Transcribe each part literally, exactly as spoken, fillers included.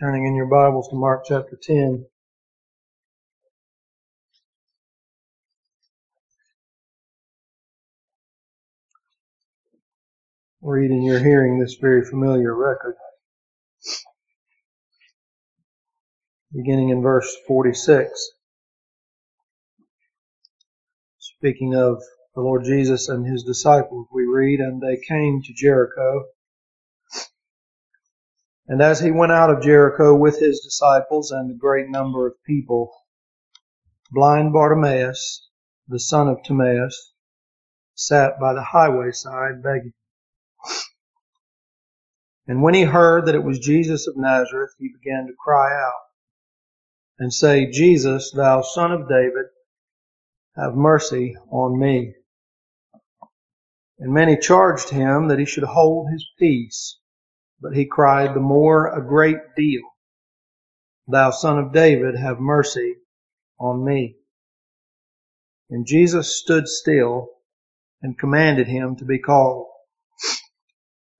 Turning in your Bibles to Mark chapter ten. Reading, you're hearing this very familiar record. Beginning in verse forty-six. Speaking of the Lord Jesus and His disciples, we read, "And they came to Jericho. And as he went out of Jericho with his disciples and a great number of people, blind Bartimaeus, the son of Timaeus, sat by the highway side begging. And when he heard that it was Jesus of Nazareth, he began to cry out and say, 'Jesus, thou son of David, have mercy on me.' And many charged him that he should hold his peace. But he cried the more a great deal, 'Thou son of David, have mercy on me.' And Jesus stood still and commanded him to be called.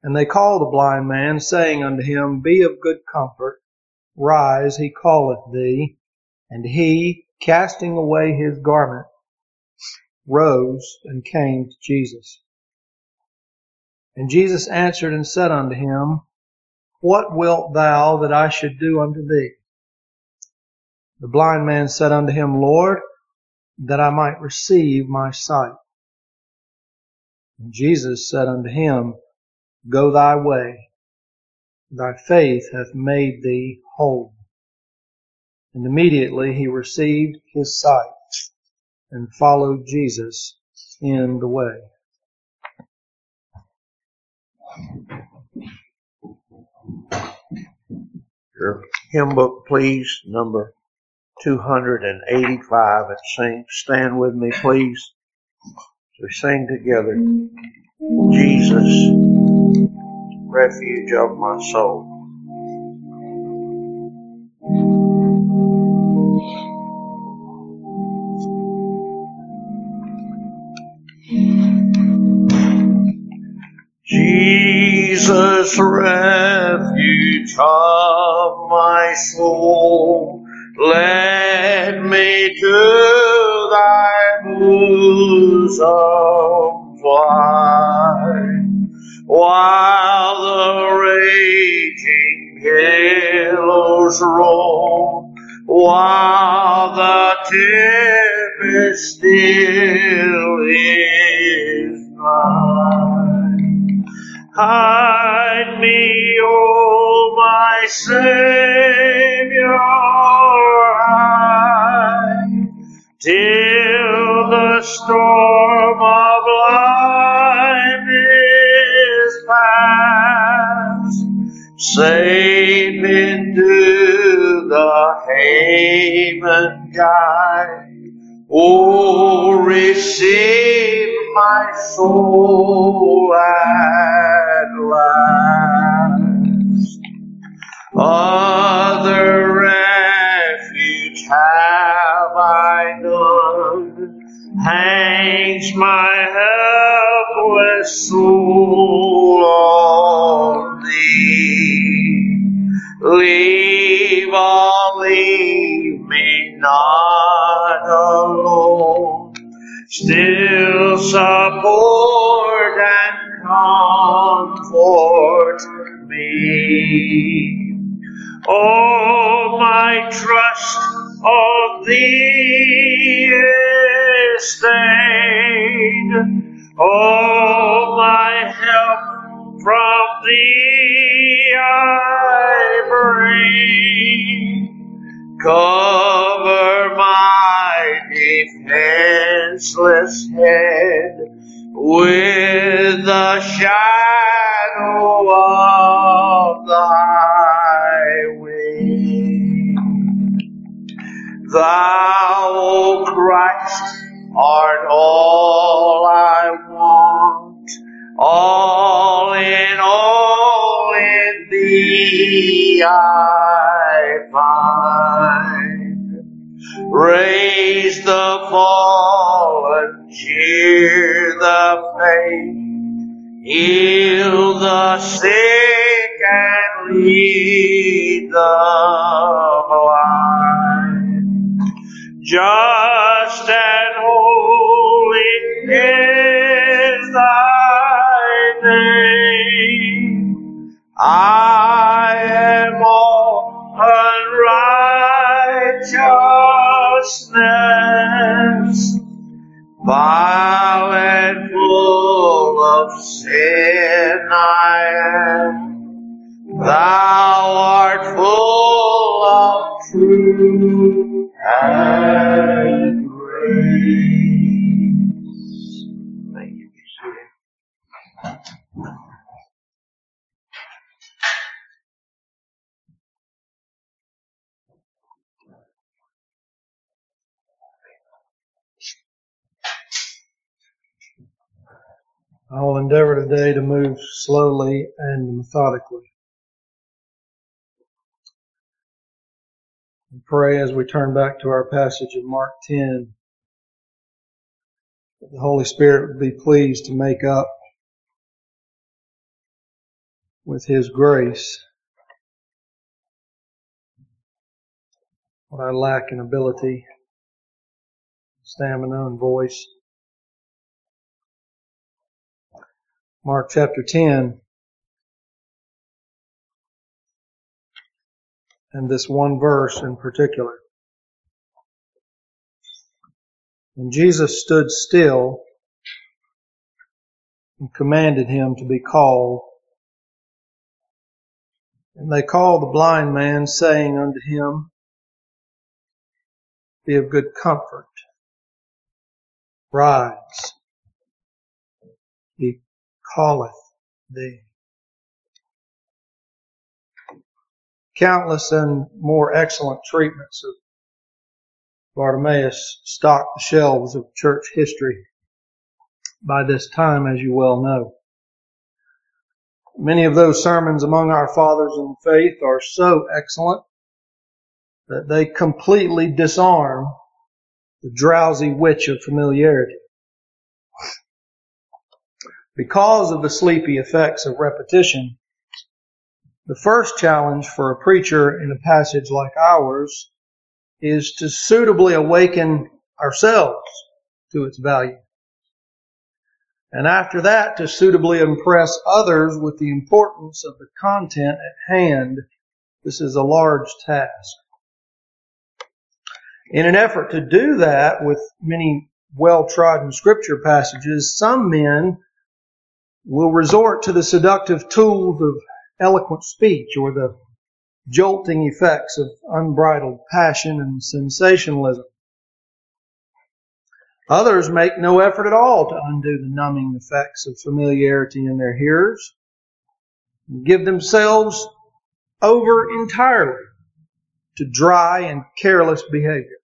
And they called the blind man, saying unto him, 'Be of good comfort, rise, he calleth thee.' And he, casting away his garment, rose and came to Jesus. And Jesus answered and said unto him, 'What wilt thou that I should do unto thee?' The blind man said unto him, 'Lord, that I might receive my sight.' And Jesus said unto him, 'Go thy way, thy faith hath made thee whole.' And immediately he received his sight, and followed Jesus in the way." Your hymn book, please, number two hundred eighty-five, and sing. Stand with me, please, as we sing together, "Jesus, Refuge of My Soul." Jesus, refuge of my soul, let me to thy bosom fly, while the raging billows roll, while the tempest still is nigh. Hide me, O my Savior, hide, till the storm of life is past. Safe into the haven guide, O receive my soul at last. Other refuge have I none, hangs my helpless soul on thee. Leave, all, leave me not alone, still support and comfort me. Oh, my trust of thee is stayed. Oh, my help from thee I bring. Cover my defense head with the shadow of thy wing. Thou, O Christ, art all I want, all in all in thee I find. Raise the fallen, cheer the faint, heal the sick and lead the blind, just and holy is thy name. I am all unrighteousness, vile and full of sin I am. Thou art full of truth and grace. Thank you. I will endeavor today to move slowly and methodically. And pray as we turn back to our passage in Mark ten, that the Holy Spirit would be pleased to make up with His grace what I lack in ability, stamina, and voice. Mark chapter ten, and this one verse in particular. And Jesus stood still and commanded him to be called. And they called the blind man, saying unto him, Be of good comfort, rise, he calleth thee. Countless and more excellent treatments of Bartimaeus stock the shelves of church history by this time, as you well know. Many of those sermons among our fathers in faith are so excellent that they completely disarm the drowsy witch of familiarity. Because of the sleepy effects of repetition, the first challenge for a preacher in a passage like ours is to suitably awaken ourselves to its value. And after that, to suitably impress others with the importance of the content at hand. This is a large task. In an effort to do that with many well-trodden scripture passages, some men will resort to the seductive tools of eloquent speech or the jolting effects of unbridled passion and sensationalism. Others make no effort at all to undo the numbing effects of familiarity in their hearers and give themselves over entirely to dry and careless behavior.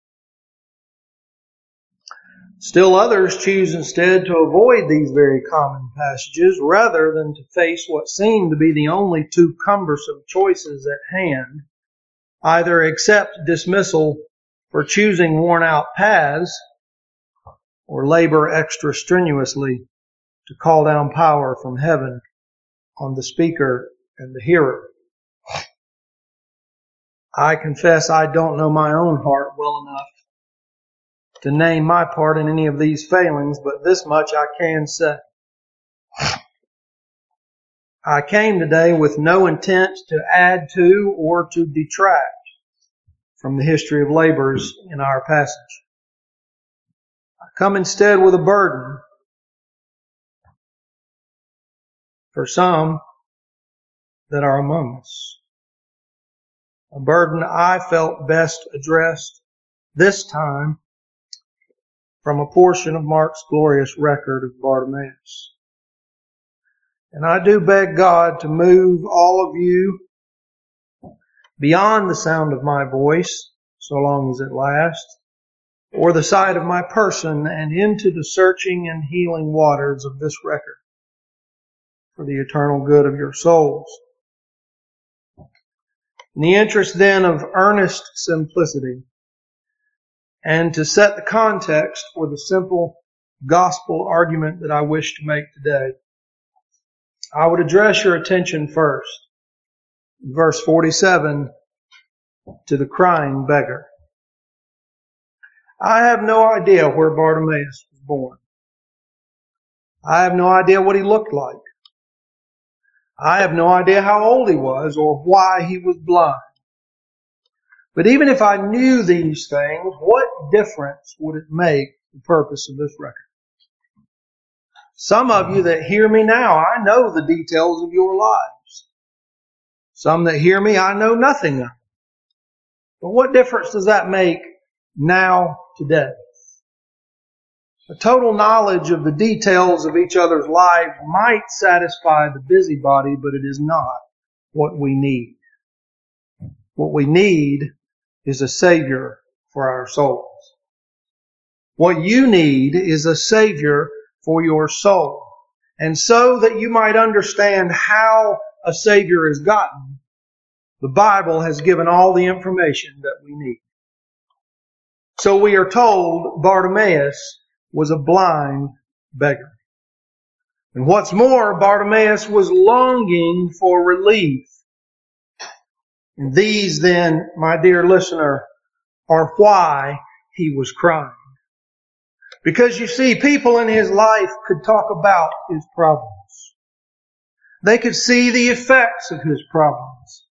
Still others choose instead to avoid these very common passages rather than to face what seem to be the only two cumbersome choices at hand, either accept dismissal for choosing worn-out paths or labor extra strenuously to call down power from heaven on the speaker and the hearer. I confess I don't know my own heart well enough to name my part in any of these failings, but this much I can say. I came today with no intent to add to or to detract from the history of labors in our passage. I come instead with a burden for some that are among us, a burden I felt best addressed this time from a portion of Mark's glorious record of Bartimaeus. And I do beg God to move all of you beyond the sound of my voice, so long as it lasts, or the sight of my person, and into the searching and healing waters of this record for the eternal good of your souls. In the interest then of earnest simplicity, and to set the context for the simple gospel argument that I wish to make today, I would address your attention first, verse forty-seven to the crying beggar. I have no idea where Bartimaeus was born. I have no idea what he looked like. I have no idea how old he was or why he was blind. But even if I knew these things, what difference would it make the purpose of this record? Some of you that hear me now, I know the details of your lives. Some that hear me, I know nothing of. But what difference does that make now, today? A total knowledge of the details of each other's life might satisfy the busybody, but it is not what we need. What we need is a Savior for our souls. What you need is a Savior for your soul. And so that you might understand how a Savior is gotten, the Bible has given all the information that we need. So we are told Bartimaeus was a blind beggar. And what's more, Bartimaeus was longing for relief. And these then, my dear listener, are why he was crying. Because you see, people in his life could talk about his problems. They could see the effects of his problems.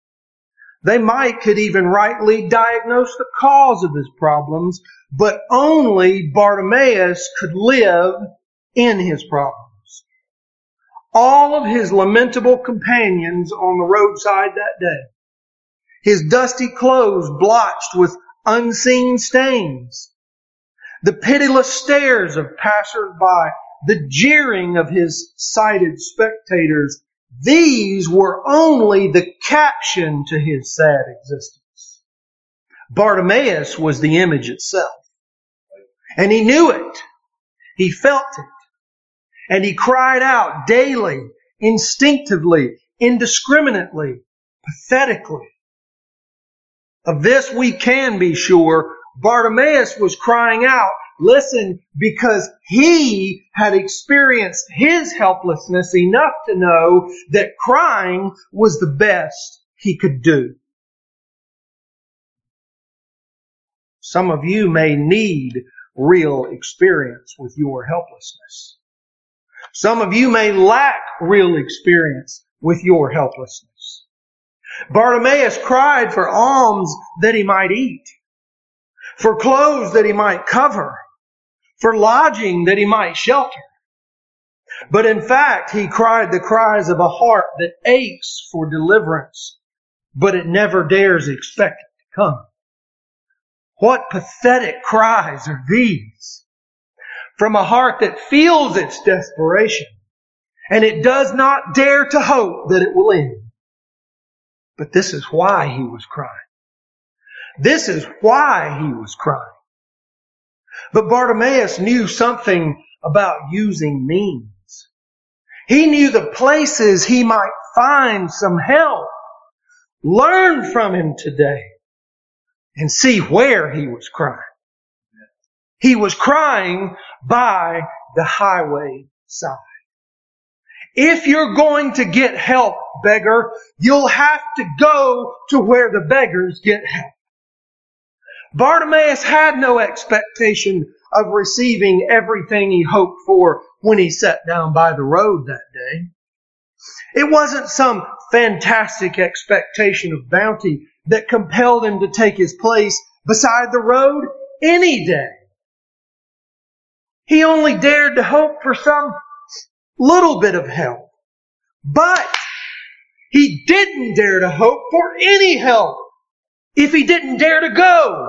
They might could even rightly diagnose the cause of his problems, but only Bartimaeus could live in his problems. All of his lamentable companions on the roadside that day, his dusty clothes blotched with unseen stains, the pitiless stares of passers-by, the jeering of his sighted spectators, these were only the caption to his sad existence. Bartimaeus was the image itself. And he knew it. He felt it. And he cried out daily, instinctively, indiscriminately, pathetically. Of this we can be sure, Bartimaeus was crying out, listen, because he had experienced his helplessness enough to know that crying was the best he could do. Some of you may need real experience with your helplessness. Some of you may lack real experience with your helplessness. Bartimaeus cried for alms that he might eat, for clothes that he might cover, for lodging that he might shelter. But in fact, he cried the cries of a heart that aches for deliverance, but it never dares expect it to come. What pathetic cries are these? From a heart that feels its desperation, and it does not dare to hope that it will end. But this is why he was crying. This is why he was crying. But Bartimaeus knew something about using means. He knew the places he might find some help. Learn from him today and see where he was crying. He was crying by the highway side. If you're going to get help, beggar, you'll have to go to where the beggars get help. Bartimaeus had no expectation of receiving everything he hoped for when he sat down by the road that day. It wasn't some fantastic expectation of bounty that compelled him to take his place beside the road any day. He only dared to hope for some little bit of help, but he didn't dare to hope for any help if he didn't dare to go.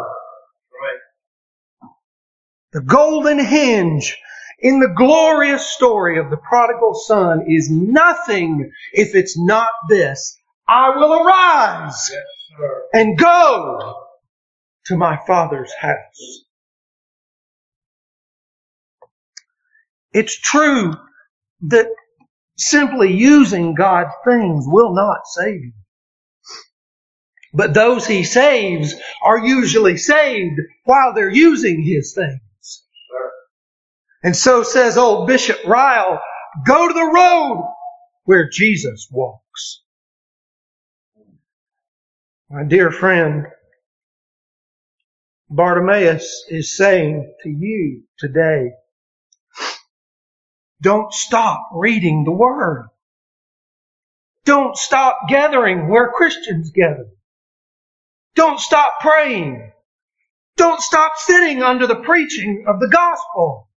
The golden hinge in the glorious story of the prodigal son is nothing if it's not this. I will arise yes, and go to my Father's house. It's true that simply using God's things will not save you. But those he saves are usually saved while they're using his things. And so says old Bishop Ryle, go to the road where Jesus walks. My dear friend, Bartimaeus is saying to you today, don't stop reading the Word. Don't stop gathering where Christians gather. Don't stop praying. Don't stop sitting under the preaching of the gospel.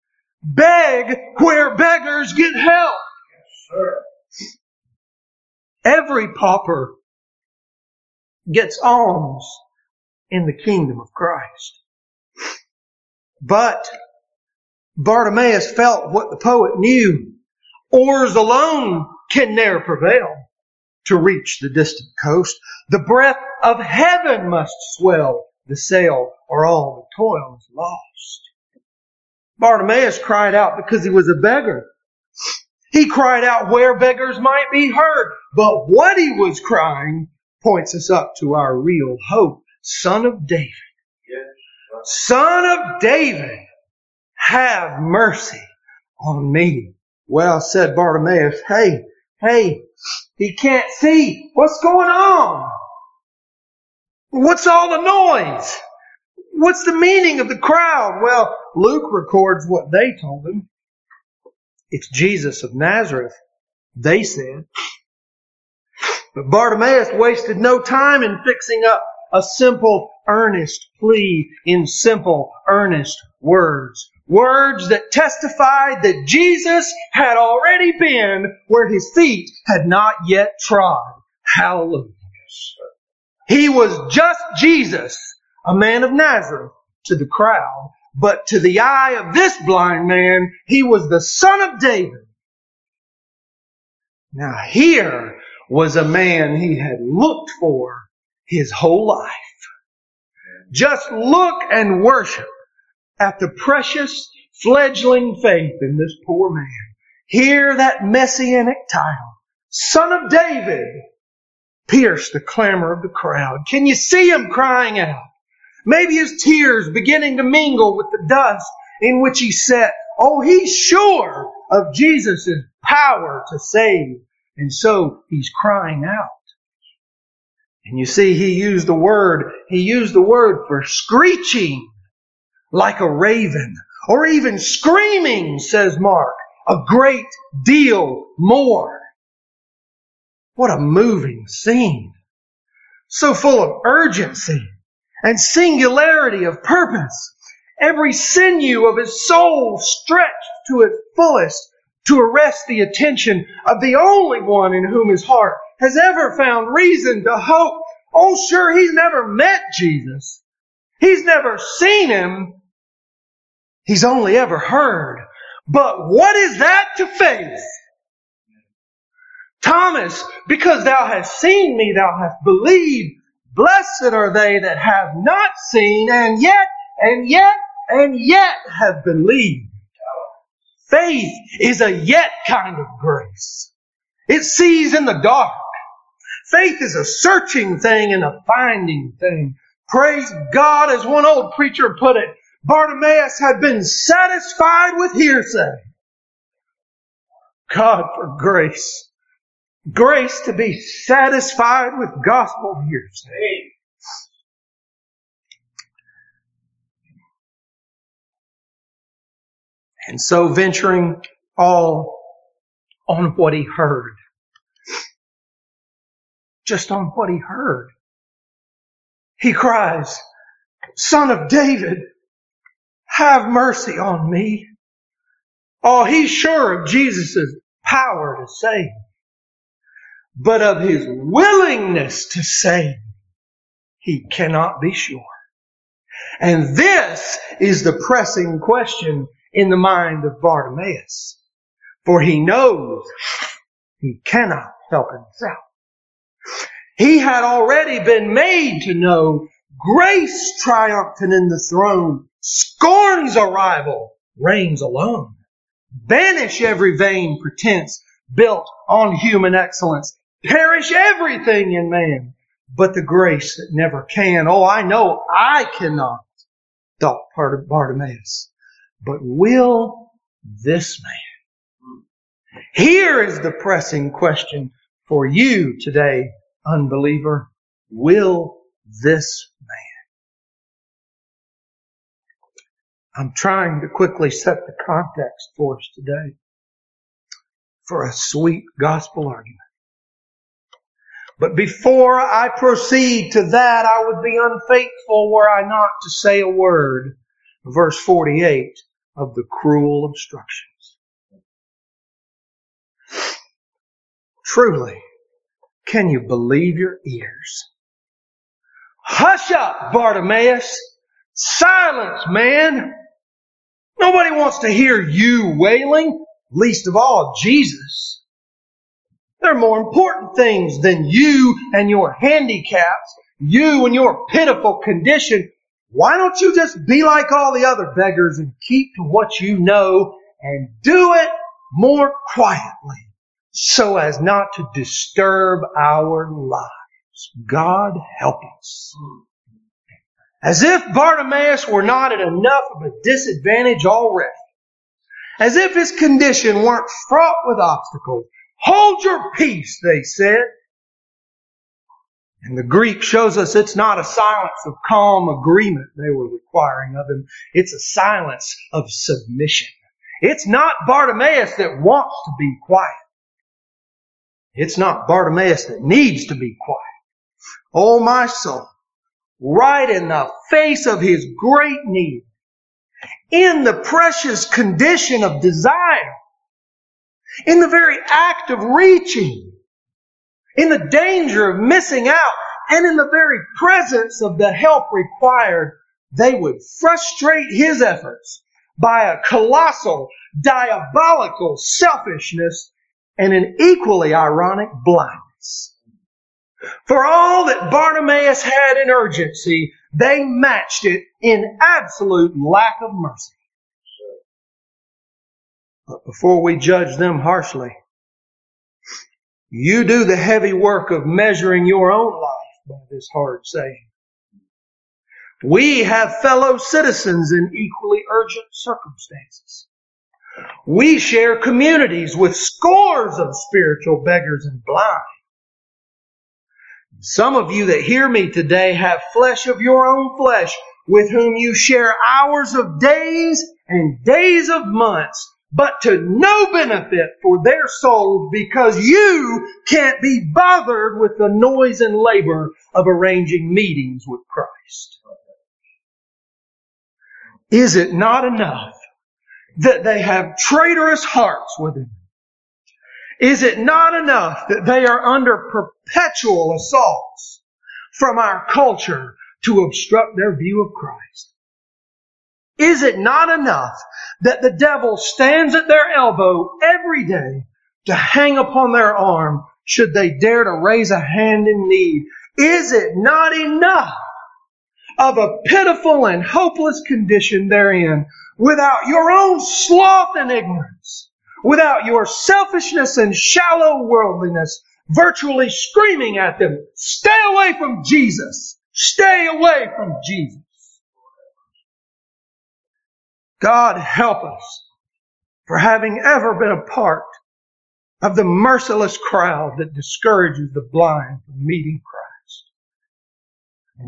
Beg where beggars get help. Yes, sir. Every pauper gets alms in the kingdom of Christ. But Bartimaeus felt what the poet knew. Oars alone can ne'er prevail to reach the distant coast. The breath of heaven must swell the sail, or all the toil is lost. Bartimaeus cried out because he was a beggar. He cried out where beggars might be heard. But what he was crying points us up to our real hope. Son of David, Son of David, have mercy on me. Well, said Bartimaeus, hey, hey, he can't see. What's going on? What's all the noise? What's the meaning of the crowd? Well, Luke records what they told him. It's Jesus of Nazareth, they said. But Bartimaeus wasted no time in fixing up a simple, earnest plea in simple, earnest words. Words that testified that Jesus had already been where his feet had not yet trod. Hallelujah. He was just Jesus, a man of Nazareth, to the crowd. But to the eye of this blind man, he was the Son of David. Now here was a man he had looked for his whole life. Just look and worship at the precious fledgling faith in this poor man. Hear that messianic title, Son of David, pierce the clamor of the crowd. Can you see him crying out? Maybe his tears beginning to mingle with the dust in which he sat. Oh, he's sure of Jesus' power to save. And so he's crying out. And you see, he used the word, he used the word for screeching like a raven, or even screaming, says Mark, a great deal more. What a moving scene. So full of urgency and singularity of purpose. Every sinew of his soul stretched to its fullest to arrest the attention of the only one in whom his heart has ever found reason to hope. Oh, sure, he's never met Jesus. He's never seen him. He's only ever heard. But what is that to faith? Thomas, because thou hast seen me, thou hast believed. Blessed are they that have not seen, and yet, and yet, and yet have believed. Faith is a yet kind of grace. It sees in the dark. Faith is a searching thing and a finding thing. Praise God, as one old preacher put it, Bartimaeus had been satisfied with hearsay. God for grace. Grace to be satisfied with gospel hearsay. And so venturing all on what he heard. Just on what he heard. He cries, Son of David, have mercy on me. Oh, he's sure of Jesus' power to save, but of his willingness to save, he cannot be sure. And this is the pressing question in the mind of Bartimaeus. For he knows he cannot help himself. He had already been made to know grace triumphant in the throne, scorns a rival, reigns alone. Banish every vain pretense built on human excellence. Perish everything in man but the grace that never can. Oh, I know I cannot, thought part of Bartimaeus. But will this man? Here is the pressing question for you today, unbeliever. Will this man? I'm trying to quickly set the context for us today for a sweet gospel argument. But before I proceed to that, I would be unfaithful were I not to say a word, verse forty-eight, of the cruel obstructions. Truly, can you believe your ears? Hush up, Bartimaeus. Silence, man. Nobody wants to hear you wailing, least of all Jesus. There are more important things than you and your handicaps, you and your pitiful condition. Why don't you just be like all the other beggars and keep to what you know and do it more quietly so as not to disturb our lives? God help us. As if Bartimaeus were not at enough of a disadvantage already. As if his condition weren't fraught with obstacles. Hold your peace, they said. And the Greek shows us it's not a silence of calm agreement they were requiring of him. It's a silence of submission. It's not Bartimaeus that wants to be quiet. It's not Bartimaeus that needs to be quiet. Oh, my soul, right in the face of his great need, in the precious condition of desire, in the very act of reaching, in the danger of missing out, and in the very presence of the help required, they would frustrate his efforts by a colossal, diabolical selfishness and an equally ironic blindness. For all that Bartimaeus had in urgency, they matched it in absolute lack of mercy. But before we judge them harshly, you do the heavy work of measuring your own life by this hard saying. We have fellow citizens in equally urgent circumstances. We share communities with scores of spiritual beggars and blind. Some of you that hear me today have flesh of your own flesh with whom you share hours of days and days of months, but to no benefit for their souls because you can't be bothered with the noise and labor of arranging meetings with Christ. Is it not enough that they have traitorous hearts within them? Is it not enough that they are under perpetual assaults from our culture to obstruct their view of Christ? Is it not enough that the devil stands at their elbow every day to hang upon their arm should they dare to raise a hand in need? Is it not enough of a pitiful and hopeless condition therein without your own sloth and ignorance, without your selfishness and shallow worldliness virtually screaming at them, stay away from Jesus, stay away from Jesus? God help us for having ever been a part of the merciless crowd that discourages the blind from meeting Christ.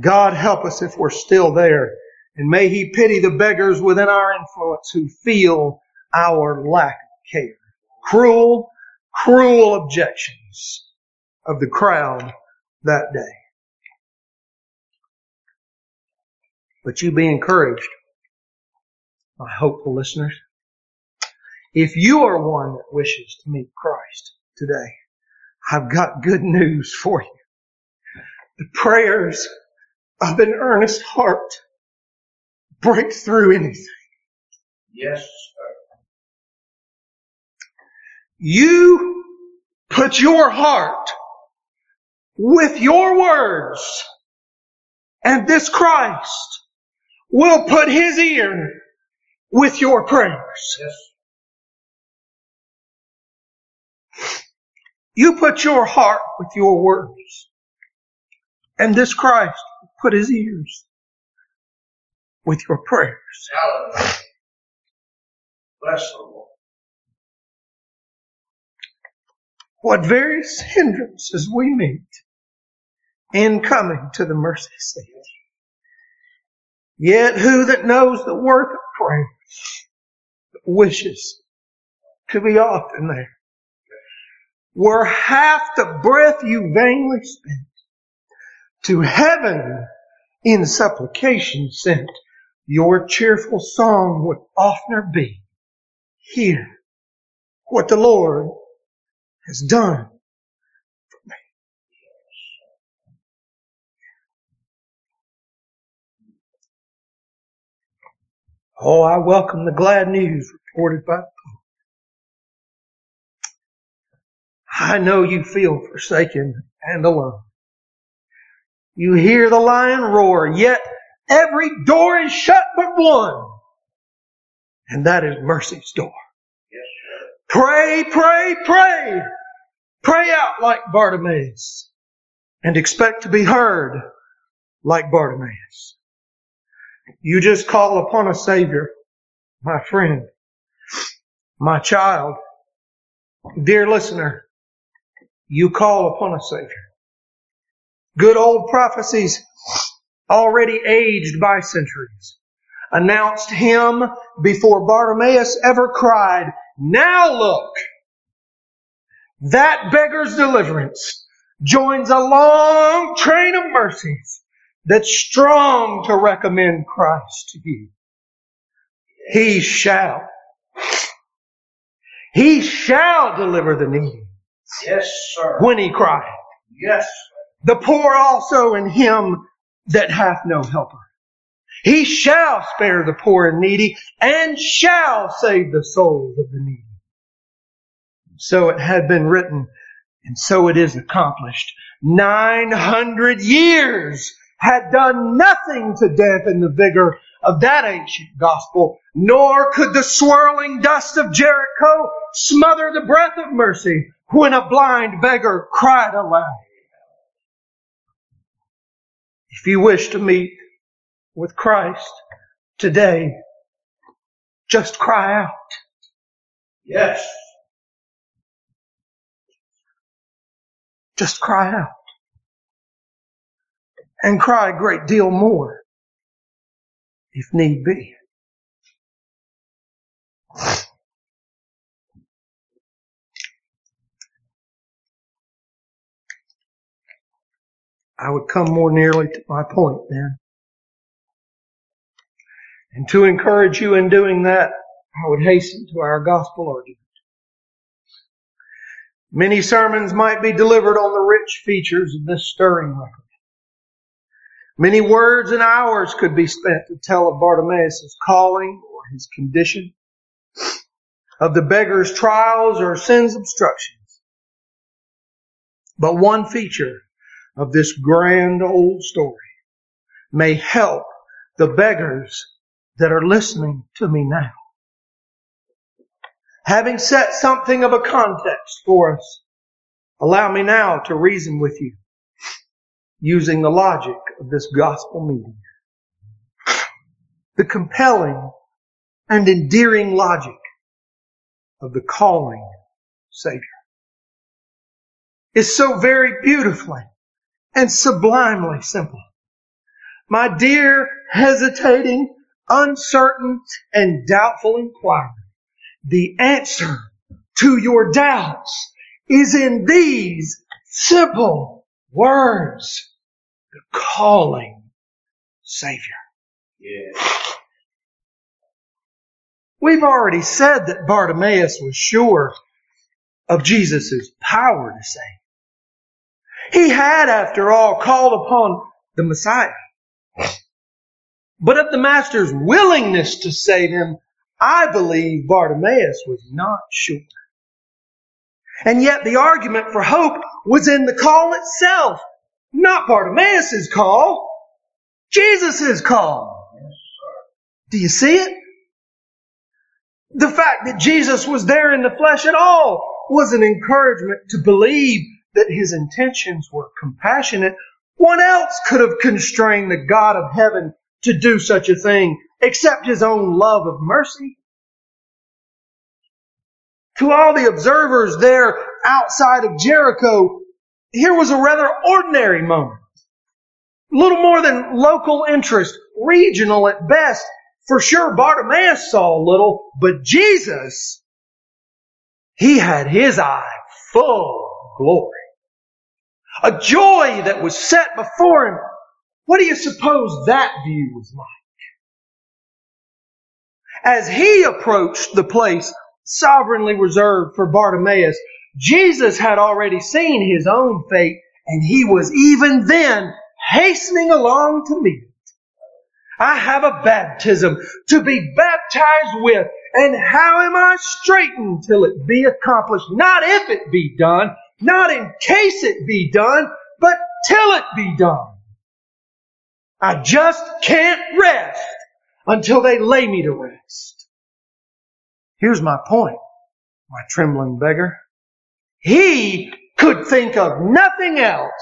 God help us if we're still there, and may He pity the beggars within our influence who feel our lack of care. Cruel, cruel objections of the crowd that day. But you be encouraged, my hopeful listeners. If you are one that wishes to meet Christ today, I've got good news for you. The prayers of an earnest heart break through anything. Yes, sir. You put your heart with your words, and this Christ will put His ear with your prayers. Yes. You put your heart with your words, and this Christ put His ears with your prayers. Hallelujah. Bless the Lord. What various hindrances we meet in coming to the mercy seat. Yet who that knows the worth of prayers, wishes to be often there. Were half the breath you vainly spent, to heaven in supplication sent, your cheerful song would oftener be, hear what the Lord has done for me. Oh, I welcome the glad news reported by Paul. I know you feel forsaken and alone. You hear the lion roar, yet every door is shut but one, and that is mercy's door. Yes, sir. Pray, pray, pray. Pray out like Bartimaeus and expect to be heard like Bartimaeus. You just call upon a Savior, my friend, my child, dear listener. You call upon a Savior. Good old prophecies, already aged by centuries, announced Him before Bartimaeus ever cried, "Now look!" That beggar's deliverance joins a long train of mercies that's strong to recommend Christ to you. He shall. He shall deliver the needy. Yes, sir. When he cried. Yes. The poor also in him that hath no helper. He shall spare the poor and needy, and shall save the souls of the needy. So it had been written, and so it is accomplished. Nine hundred years had done nothing to dampen the vigor of that ancient gospel, nor could the swirling dust of Jericho smother the breath of mercy when a blind beggar cried aloud. If you wish to meet with Christ today, just cry out. Yes. Just cry out. And cry a great deal more, if need be. I would come more nearly to my point then. And to encourage you in doing that, I would hasten to our gospel argument. Many sermons might be delivered on the rich features of this stirring record. Many words and hours could be spent to tell of Bartimaeus' calling or his condition, of the beggar's trials or sin's obstructions. But one feature of this grand old story may help the beggars that are listening to me now. Having set something of a context for us, allow me now to reason with you using the logic of this gospel meeting. The compelling and endearing logic of the calling Savior is so very beautifully and sublimely simple. My dear, hesitating, uncertain, and doubtful inquirer, the answer to your doubts is in these simple words. The calling Savior. Yeah. We've already said that Bartimaeus was sure of Jesus' power to save. He had, after all, called upon the Messiah. But of the Master's willingness to save him, I believe Bartimaeus was not sure. And yet the argument for hope was in the call itself, not Bartimaeus' call, Jesus' call. Yes, sir. Do you see it? The fact that Jesus was there in the flesh at all was an encouragement to believe that his intentions were compassionate. What else could have constrained the God of heaven to do such a thing except his own love of mercy? To all the observers there outside of Jericho, here was a rather ordinary moment. Little more than local interest, regional at best, For sure, Bartimaeus saw little, but Jesus, he had his eye full of glory. A joy that was set before him. What do you suppose that view was like? As he approached the place sovereignly reserved for Bartimaeus, Jesus had already seen his own fate, and he was even then hastening along to meet it. I have a baptism to be baptized with, and how am I straitened till it be accomplished? Not if it be done, not in case it be done, but till it be done. I just can't rest until they lay me to rest. Here's my point, my trembling beggar. He could think of nothing else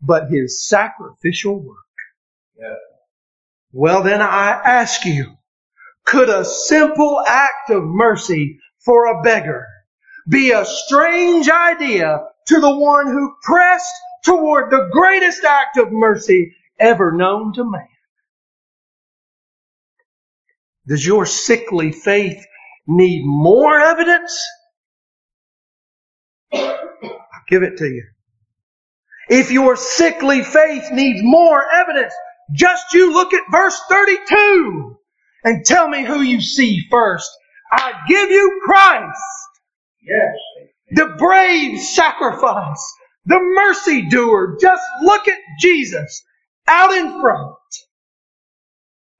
but his sacrificial work. Yeah. Well, then I ask you, could a simple act of mercy for a beggar be a strange idea to the one who pressed toward the greatest act of mercy ever known to man? Does your sickly faith need more evidence? I'll give it to you. If your sickly faith needs more evidence, just you look at verse thirty-two and tell me who you see first. I give you Christ. Yes. The brave sacrifice, the mercy doer. Just look at Jesus out in front.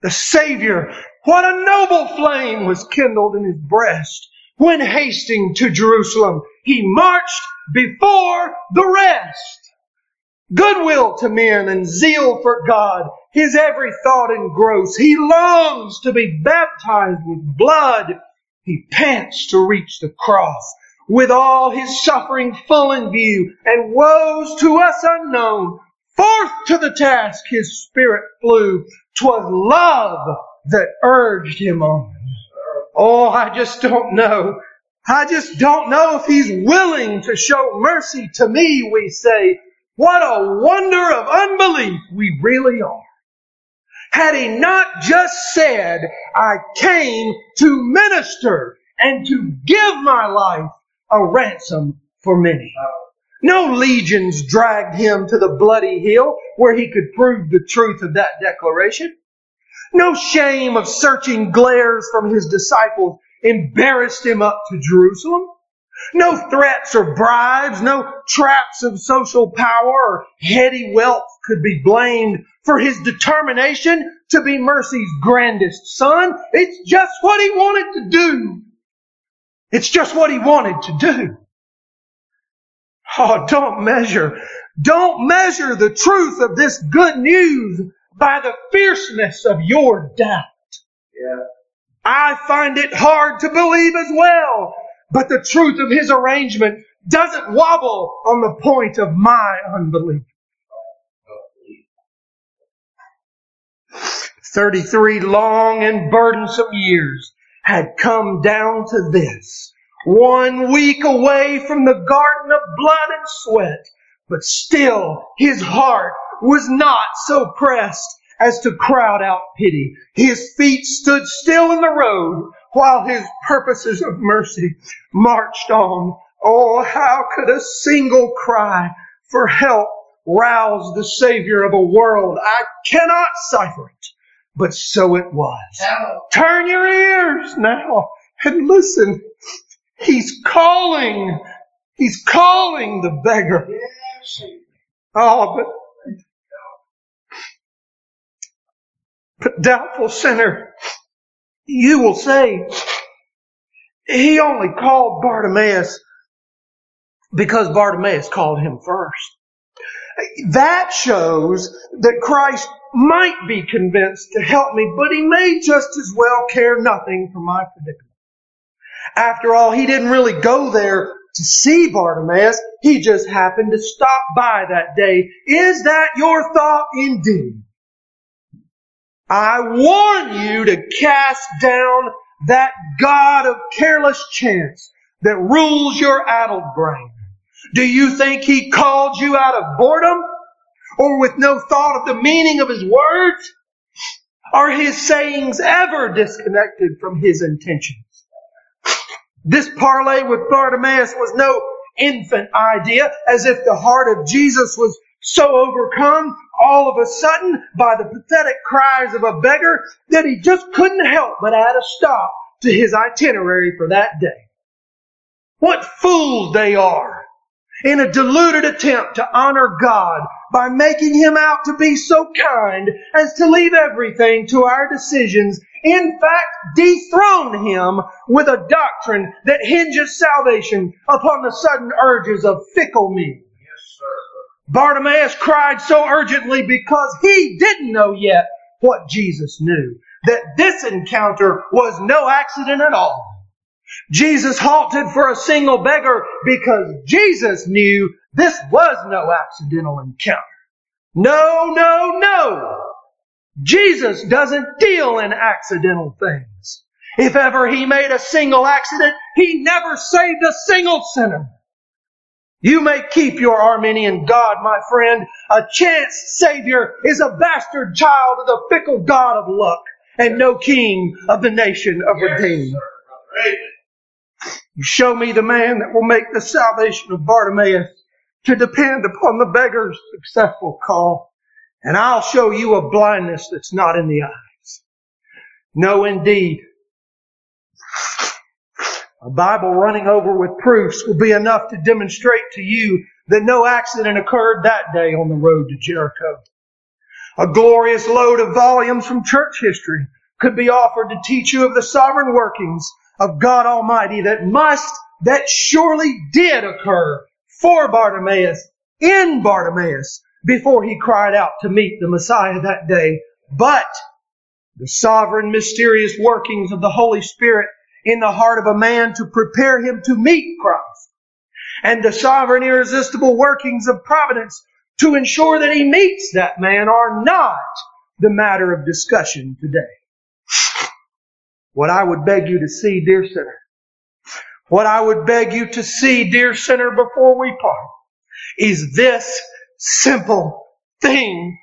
The Savior, what a noble flame was kindled in his breast when hasting to Jerusalem. He marched before the rest. Goodwill to men and zeal for God, his every thought engross. He longs to be baptized with blood. He pants to reach the cross with all his suffering full in view and woes to us unknown. Forth to the task his spirit flew. 'Twas love that urged him on. Oh, I just don't know. I just don't know if he's willing to show mercy to me, we say. What a wonder of unbelief we really are. Had he not just said, I came to minister and to give my life a ransom for many. No legions dragged him to the bloody hill where he could prove the truth of that declaration. No shame of searching glares from his disciples embarrassed him up to Jerusalem. No threats or bribes, no traps of social power or heady wealth could be blamed for his determination to be mercy's grandest son. It's just what he wanted to do. It's just what he wanted to do. Oh, don't measure, don't measure the truth of this good news by the fierceness of your doubt. Yeah. I find it hard to believe as well. But the truth of his arrangement doesn't wobble on the point of my unbelief. Thirty-three long and burdensome years had come down to this. One week away from the garden of blood and sweat. But still his heart was not so pressed as to crowd out pity. His feet stood still in the road while his purposes of mercy marched on. Oh, how could a single cry for help rouse the Savior of a world? I cannot cipher it, but so it was. Now, turn your ears now and listen. He's calling. He's calling the beggar. Oh, but, but doubtful sinner, you will say, he only called Bartimaeus because Bartimaeus called him first. That shows that Christ might be convinced to help me, but he may just as well care nothing for my predicament. After all, he didn't really go there to see Bartimaeus. He just happened to stop by that day. Is that your thought indeed? I warn you to cast down that god of careless chance that rules your addled brain. Do you think he called you out of boredom or with no thought of the meaning of his words? Are his sayings ever disconnected from his intentions? This parley with Bartimaeus was no infant idea, as if the heart of Jesus was so overcome all of a sudden by the pathetic cries of a beggar that he just couldn't help but add a stop to his itinerary for that day. What fools they are in a deluded attempt to honor God by making him out to be so kind as to leave everything to our decisions. In fact, dethrone him with a doctrine that hinges salvation upon the sudden urges of fickle men. Yes, sir. Bartimaeus cried so urgently because he didn't know yet what Jesus knew, that this encounter was no accident at all. Jesus halted for a single beggar because Jesus knew this was no accidental encounter. No, no, no. Jesus doesn't deal in accidental things. If ever he made a single accident, he never saved a single sinner. You may keep your Arminian God, my friend. A chance savior is a bastard child of the fickle God of luck and no king of the nation of redeem. You show me the man that will make the salvation of Bartimaeus to depend upon the beggar's successful call, and I'll show you a blindness that's not in the eyes. No, indeed. A Bible running over with proofs will be enough to demonstrate to you that no accident occurred that day on the road to Jericho. A glorious load of volumes from church history could be offered to teach you of the sovereign workings of God Almighty that must, that surely did occur for Bartimaeus, in Bartimaeus, before he cried out to meet the Messiah that day. But the sovereign, mysterious workings of the Holy Spirit in the heart of a man to prepare him to meet Christ, and the sovereign, irresistible workings of providence to ensure that he meets that man, are not the matter of discussion today. What I would beg you to see, dear sinner, what I would beg you to see, dear sinner, before we part, is this simple thing.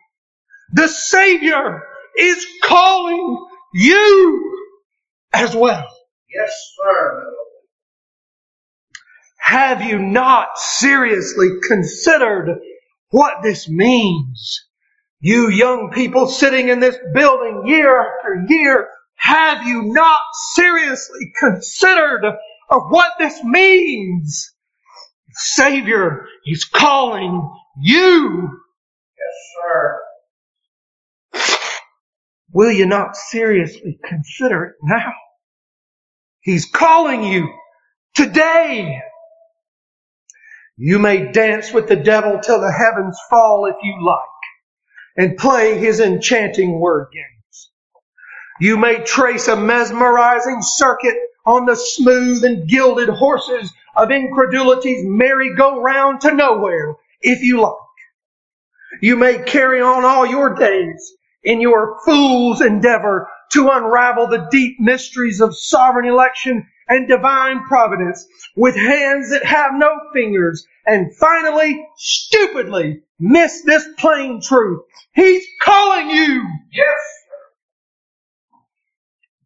The Savior is calling you as well. Yes, sir. Have you not seriously considered what this means? You young people sitting in this building year after year, have you not seriously considered of what this means? The Savior is calling you. Yes, sir. Will you not seriously consider it now? He's calling you today. You may dance with the devil till the heavens fall if you like, and play his enchanting word games. You may trace a mesmerizing circuit on the smooth and gilded horses of incredulity's merry-go-round to nowhere if you like. You may carry on all your days in your fool's endeavor to unravel the deep mysteries of sovereign election and divine providence with hands that have no fingers, and finally, stupidly, miss this plain truth. He's calling you. Yes.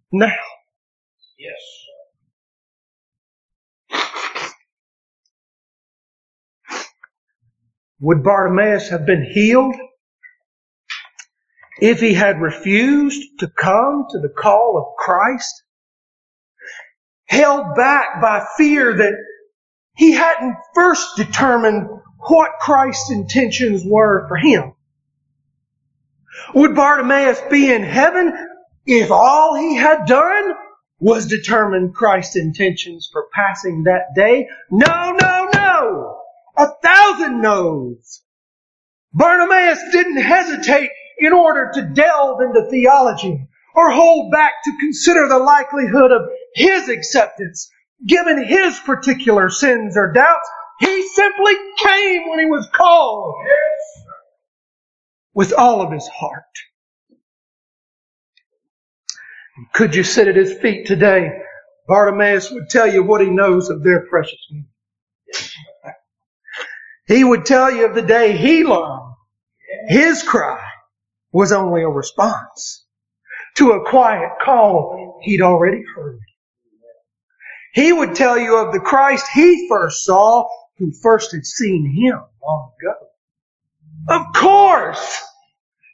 Now. Yes. Would Bartimaeus have been healed if he had refused to come to the call of Christ, held back by fear that he hadn't first determined what Christ's intentions were for him? Would Bartimaeus be in heaven if all he had done was determine Christ's intentions for passing that day? No, no, no! A thousand no's! Bartimaeus didn't hesitate in order to delve into theology or hold back to consider the likelihood of his acceptance, given his particular sins or doubts. He simply came when he was called, yes, with all of his heart. Could you sit at his feet today? Bartimaeus would tell you what he knows of their precious meaning. He would tell you of the day he learned his cry was only a response. to a quiet call he'd already heard. He would tell you of the Christ he first saw, who first had seen him long ago. Of course!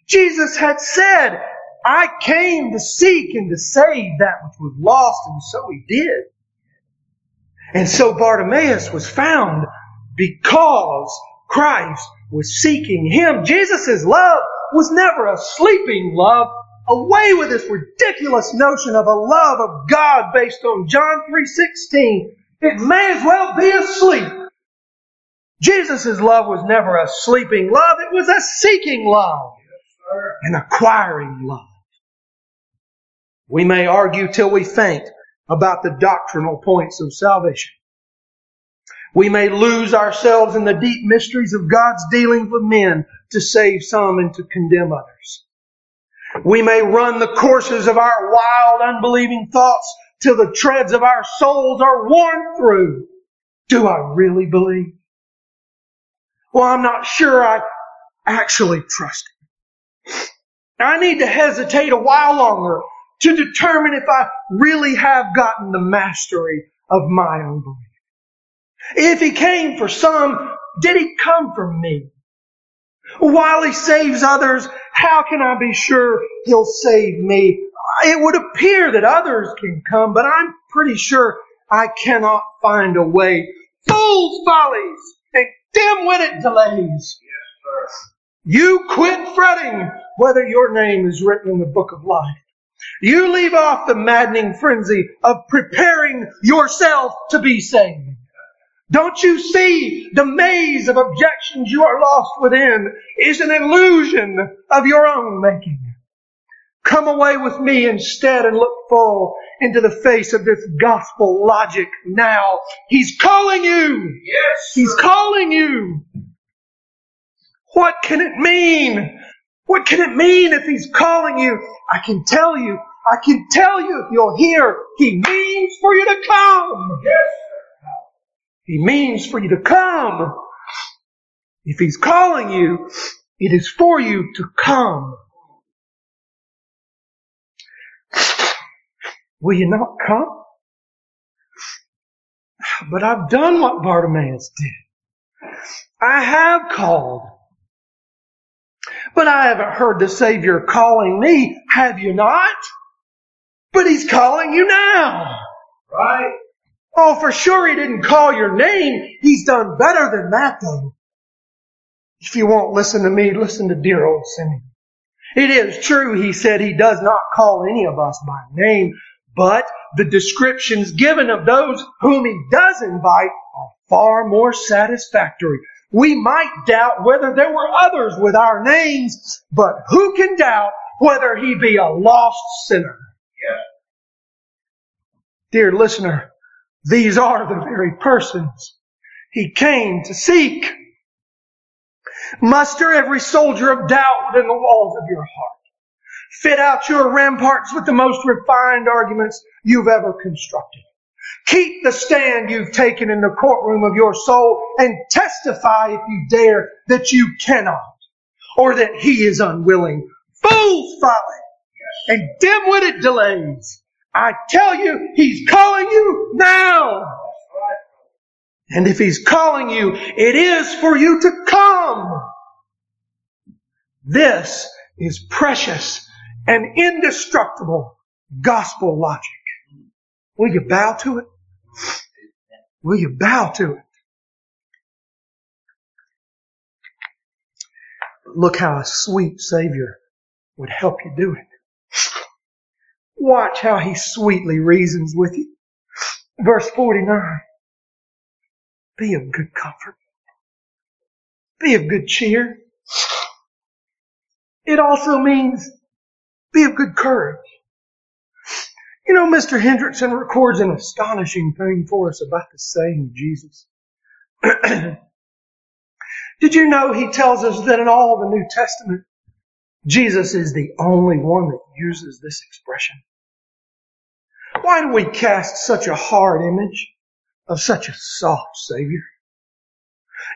Jesus had said, I came to seek and to save that which was lost, and so he did. And so Bartimaeus was found because Christ was seeking him. Jesus' love was never a sleeping love. Away with this ridiculous notion of a love of God based on John three sixteen. It may as well be asleep. Jesus' love was never a sleeping love. It was a seeking love. An acquiring love. We may argue till we faint about the doctrinal points of salvation. We may lose ourselves in the deep mysteries of God's dealings with men to save some and to condemn others. We may run the courses of our wild, unbelieving thoughts till the treads of our souls are worn through. Do I really believe? Well, I'm not sure I actually trust Him. I need to hesitate a while longer to determine if I really have gotten the mastery of my own belief. If He came for some, did He come for me? While He saves others, how can I be sure He'll save me? It would appear that others can come, but I'm pretty sure I cannot find a way. Fool's follies and dim-witted delays. Yes, sir. You quit fretting whether your name is written in the book of life. You leave off the maddening frenzy of preparing yourself to be saved. Don't you see the maze of objections you are lost within is an illusion of your own making? Come away with me instead and look full into the face of this gospel logic now. He's calling you. Yes. He's calling you. What can it mean? What can it mean if He's calling you? I can tell you. I can tell you if you'll hear. He means for you to come. Yes. He means for you to come. If He's calling you, it is for you to come. Will you not come? But I've done what Bartimaeus did. I have called. But I haven't heard the Savior calling me, have you not? But He's calling you now. Right? Oh, for sure He didn't call your name. He's done better than that, though. If you won't listen to me, listen to dear old Simeon. It is true, he said, He does not call any of us by name, but the descriptions given of those whom He does invite are far more satisfactory. We might doubt whether there were others with our names, but who can doubt whether He be a lost sinner? Yeah. Dear listener, these are the very persons He came to seek. Muster every soldier of doubt within the walls of your heart. Fit out your ramparts with the most refined arguments you've ever constructed. Keep the stand you've taken in the courtroom of your soul and testify, if you dare, that you cannot or that He is unwilling. Fool's folly and dim-witted delays. I tell you, He's calling you now. And if He's calling you, it is for you to come. This is precious and indestructible gospel logic. Will you bow to it? Will you bow to it? Look how a sweet Savior would help you do it. Watch how He sweetly reasons with you. Verse forty-nine. Be of good comfort. Be of good cheer. It also means be of good courage. You know, Mister Hendrickson records an astonishing thing for us about the same Jesus. Did you know He tells us that in all the New Testament, Jesus is the only one that uses this expression? Why do we cast such a hard image of such a soft Savior?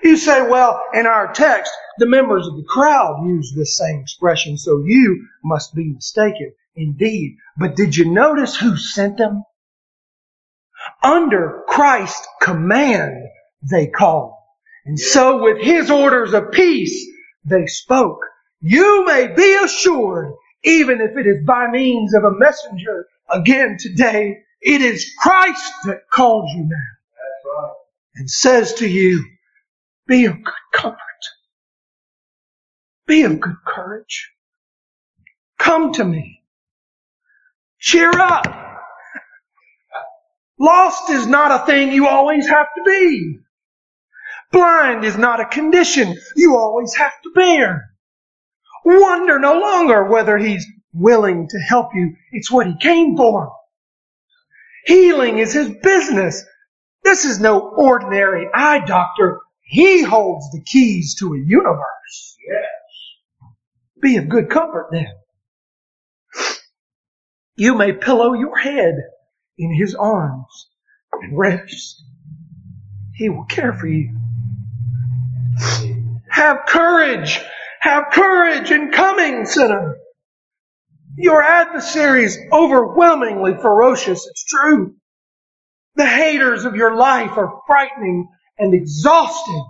You say, well, in our text, the members of the crowd use this same expression, so you must be mistaken. Indeed. But did you notice who sent them? Under Christ's command, they called. And so with His orders of peace, they spoke. You may be assured, even if it is by means of a messenger, again today, it is Christ that calls you now. That's right. And says to you, be of good comfort. Be of good courage. Come to me. Cheer up. Lost is not a thing you always have to be. Blind is not a condition you always have to bear. Wonder no longer whether He's willing to help you. It's what He came for. Healing is His business. This is no ordinary eye doctor. He holds the keys to a universe. Yes. Be of good comfort then. You may pillow your head in His arms and rest. He will care for you. Have courage. Have courage in coming, sinner. Your adversary is overwhelmingly ferocious. It's true. The haters of your life are frightening and exhausting.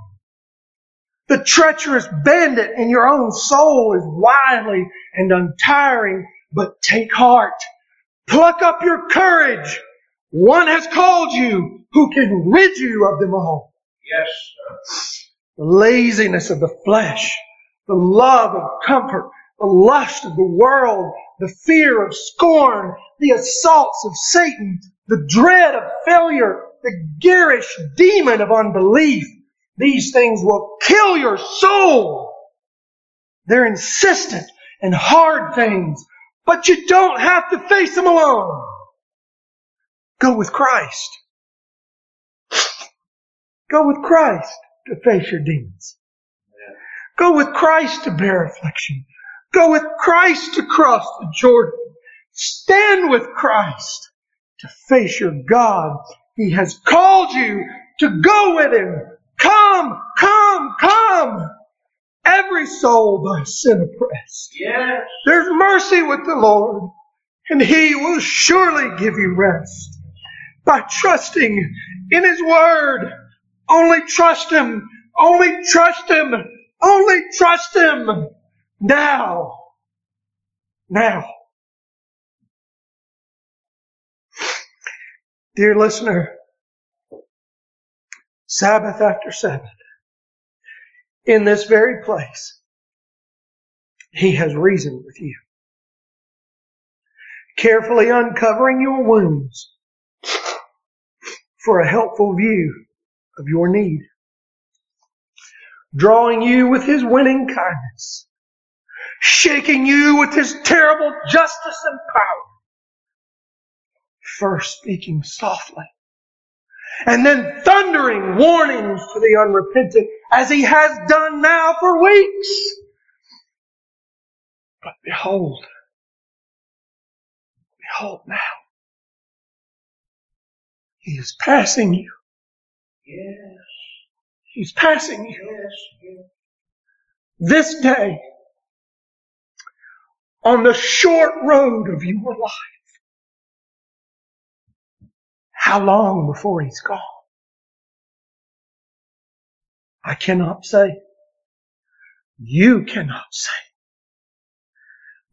The treacherous bandit in your own soul is wily and untiring. But take heart. Pluck up your courage. One has called you who can rid you of them all. Yes, sir. The laziness of the flesh, the love of comfort, the lust of the world, the fear of scorn, the assaults of Satan, the dread of failure, the garish demon of unbelief. These things will kill your soul. They're insistent and hard things, but you don't have to face them alone. Go with Christ. Go with Christ to face your demons. Go with Christ to bear affliction. Go with Christ to cross the Jordan. Stand with Christ to face your God. He has called you to go with Him. Come, come, come. Every soul by sin oppressed. Yes. There's mercy with the Lord, and He will surely give you rest. By trusting in His Word, only trust Him, only trust Him, only trust Him now. Now. Dear listener, Sabbath after Sabbath, in this very place, He has reasoned with you, carefully uncovering your wounds for a helpful view of your need, drawing you with His winning kindness, shaking you with His terrible justice and power, first speaking softly, and then thundering warnings to the unrepentant, as He has done now for weeks. But behold, behold now, He is passing you. Yes. He's passing you. Yes, yes. This day, on the short road of your life, how long before He's gone? I cannot say. You cannot say.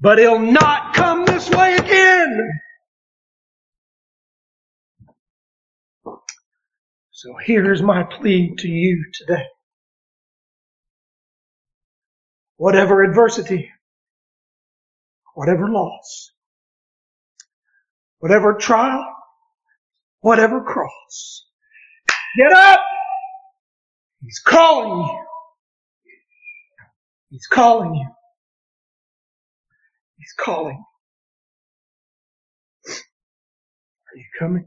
But He'll not come this way again. So here's my plea to you today. Whatever adversity, whatever loss, whatever trial, whatever cross, get up! He's calling you. He's calling you. He's calling. Are you coming?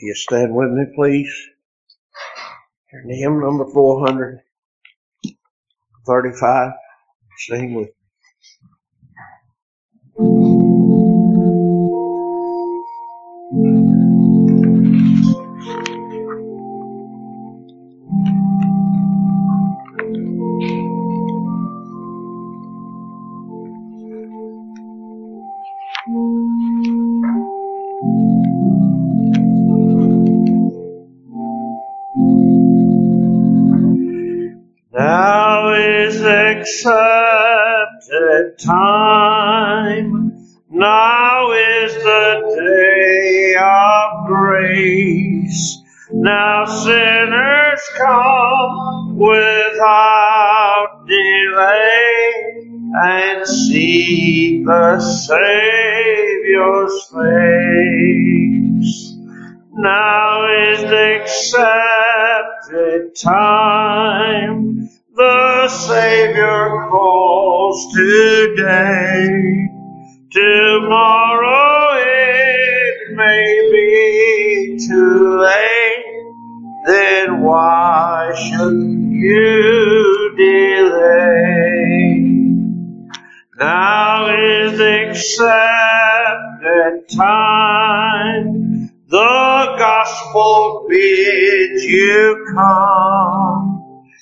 Do you stand with me, please? Your hymn number four thirty-five. Sing with me. Accepted time, now is the day of grace. Now sinners come without delay and see the Savior's face. Now is the accepted time. The Savior calls today, tomorrow it may be too late, then why should you delay? Now is the accepted time, the gospel bids you come.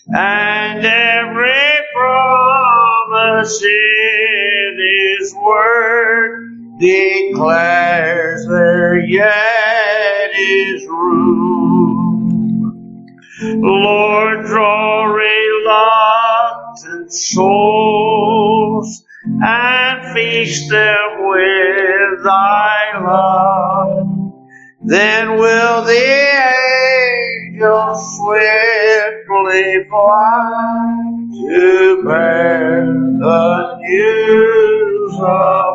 And every promise in His word declares there yet is room. Lord, draw reluctant souls and feast them with Thy love. Then will the angels swift fly to bear the news of